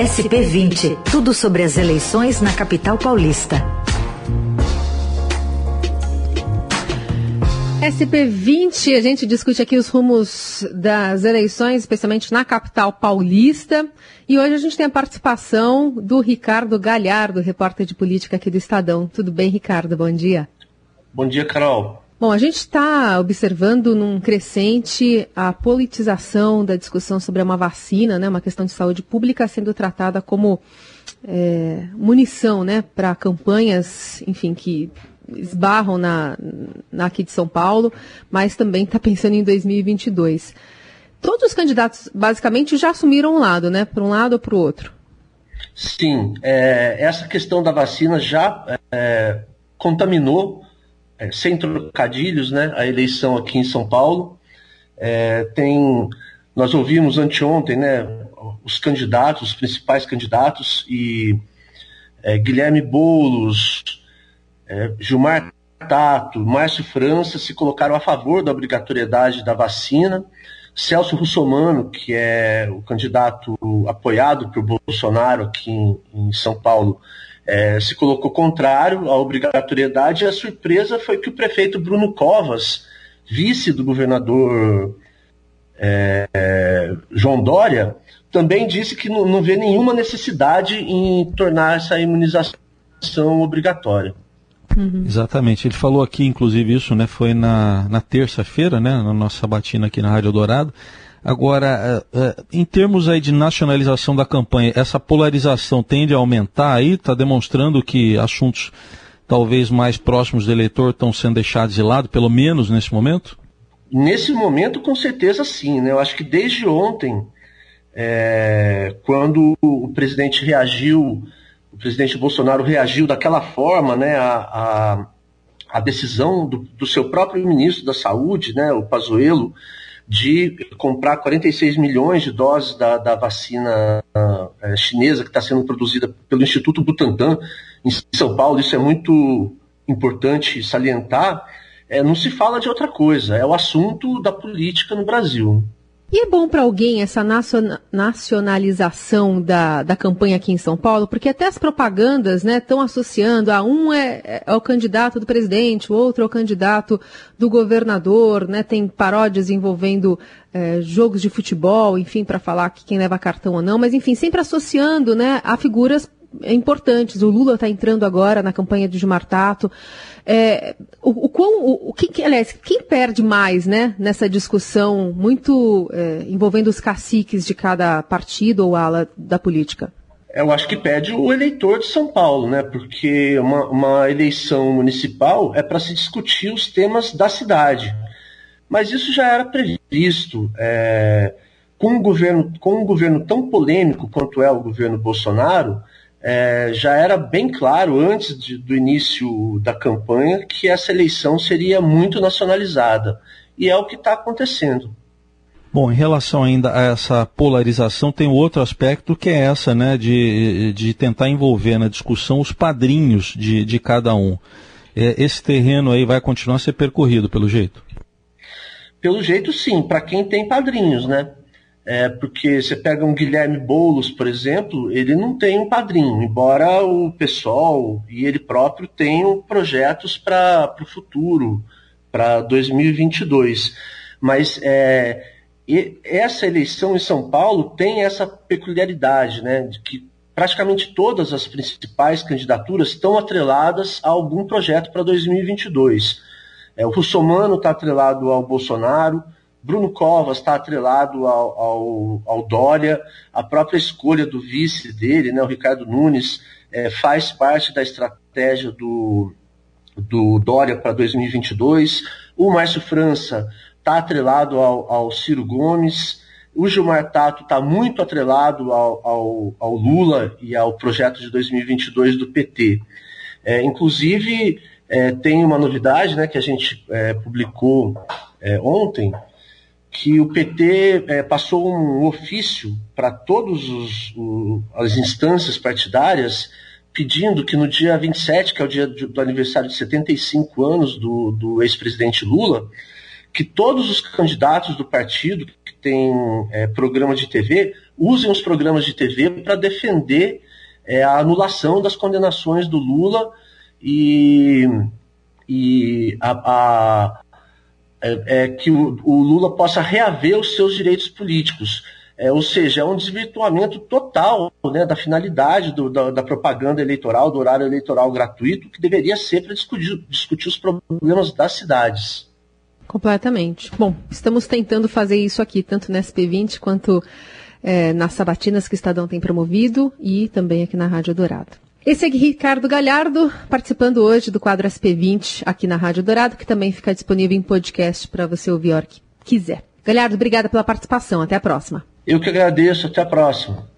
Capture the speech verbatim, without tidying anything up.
S P vinte, tudo sobre as eleições na capital paulista. S P vinte, a gente discute aqui os rumos das eleições, especialmente na capital paulista. E hoje a gente tem a participação do Ricardo Galhardo, repórter de política aqui do Estadão. Tudo bem, Ricardo? Bom dia. Bom dia, Carol. Bom, a gente está observando num crescente a politização da discussão sobre uma vacina, né, uma questão de saúde pública sendo tratada como é, munição, né, para campanhas, enfim, que esbarram na, na aqui de São Paulo, mas também está pensando em dois mil e vinte e dois. Todos os candidatos, basicamente, já assumiram um lado, né? Para um lado ou para o outro? Sim. É, essa questão da vacina já é, contaminou, é, sem trocadilhos, né, a eleição aqui em São Paulo. É, tem, nós ouvimos anteontem, né, os candidatos, os principais candidatos, e é, Guilherme Boulos, É, Gilmar Tato, Márcio França se colocaram a favor da obrigatoriedade da vacina. Celso Russomanno, que é o candidato apoiado por Bolsonaro aqui em, em São Paulo, é, se colocou contrário à obrigatoriedade, e a surpresa foi que o prefeito Bruno Covas, vice do governador é, é, João Doria, também disse que não, não vê nenhuma necessidade em tornar essa imunização obrigatória. Uhum. Exatamente, ele falou aqui, inclusive isso, né, foi na, na terça-feira, né, na nossa sabatina aqui na Rádio Eldorado. Agora, uh, uh, em termos aí de nacionalização da campanha, essa polarização tende a aumentar aí, está demonstrando que assuntos talvez mais próximos do eleitor estão sendo deixados de lado, pelo menos nesse momento? Nesse momento, com certeza sim, né, eu acho que desde ontem, é, quando o presidente reagiu... O presidente Bolsonaro reagiu daquela forma, né, a, a, a decisão do, do seu próprio ministro da Saúde, né, o Pazuello, de comprar quarenta e seis milhões de doses da, da vacina é, chinesa que está sendo produzida pelo Instituto Butantan em São Paulo. Isso é muito importante salientar. É, não se fala de outra coisa, é o assunto da política no Brasil. E é bom para alguém essa nacionalização da, da campanha aqui em São Paulo? Porque até as propagandas, né, estão associando a um é, é o candidato do presidente, o outro é o candidato do governador, né, tem paródias envolvendo é, jogos de futebol, enfim, para falar que quem leva cartão ou não, mas enfim, sempre associando, né, a figuras importantes. O Lula está entrando agora na campanha de Gilmar Tato. É, o, o, quão, o, o que, aliás, quem perde mais, né, nessa discussão muito é, envolvendo os caciques de cada partido ou ala da política? Eu acho que perde o eleitor de São Paulo, né, porque uma, uma eleição municipal é para se discutir os temas da cidade. Mas isso já era previsto. É, com, um governo, com um governo tão polêmico quanto é o governo Bolsonaro, É, já era bem claro antes de, do início da campanha que essa eleição seria muito nacionalizada, e é o que está acontecendo. Bom, em relação ainda a essa polarização, tem outro aspecto que é essa, né, de, de tentar envolver na discussão os padrinhos de, de cada um. É, esse terreno aí vai continuar a ser percorrido, pelo jeito? Pelo jeito, sim, para quem tem padrinhos, né? É, porque você pega um Guilherme Boulos, por exemplo, ele não tem um padrinho, embora o P SOL e ele próprio tenham projetos para o futuro, para dois mil e vinte e dois. Mas é, e, essa eleição em São Paulo tem essa peculiaridade, né, de que praticamente todas as principais candidaturas estão atreladas a algum projeto para dois mil e vinte e dois. É, o Russomanno está atrelado ao Bolsonaro, Bruno Covas está atrelado ao, ao, ao Dória, a própria escolha do vice dele, né, o Ricardo Nunes, é, faz parte da estratégia do, do Dória para dois mil e vinte e dois, o Márcio França está atrelado ao, ao Ciro Gomes, o Gilmar Tato está muito atrelado ao, ao, ao Lula e ao projeto de dois mil e vinte e dois do P T. É, inclusive, é, tem uma novidade, né, que a gente é, publicou é, ontem, que o P T é, passou um ofício para todas as instâncias partidárias pedindo que no dia vinte e sete, que é o dia do, do aniversário de setenta e cinco anos do, do ex-presidente Lula, que todos os candidatos do partido, que tem é, programas de T V, usem os programas de T V para defender é, a anulação das condenações do Lula e, e a, a, é, é, que o, o Lula possa reaver os seus direitos políticos. É, ou seja, é um desvirtuamento total, né, da finalidade do, da, da propaganda eleitoral, do horário eleitoral gratuito, que deveria ser para discutir, discutir os problemas das cidades. Completamente. Bom, estamos tentando fazer isso aqui, tanto na S P vinte quanto é, nas sabatinas que o Estadão tem promovido e também aqui na Rádio Eldorado. Esse é Ricardo Galhardo, participando hoje do quadro S P vinte aqui na Rádio Eldorado, que também fica disponível em podcast para você ouvir a hora que quiser. Galhardo, obrigada pela participação. Até a próxima. Eu que agradeço, até a próxima.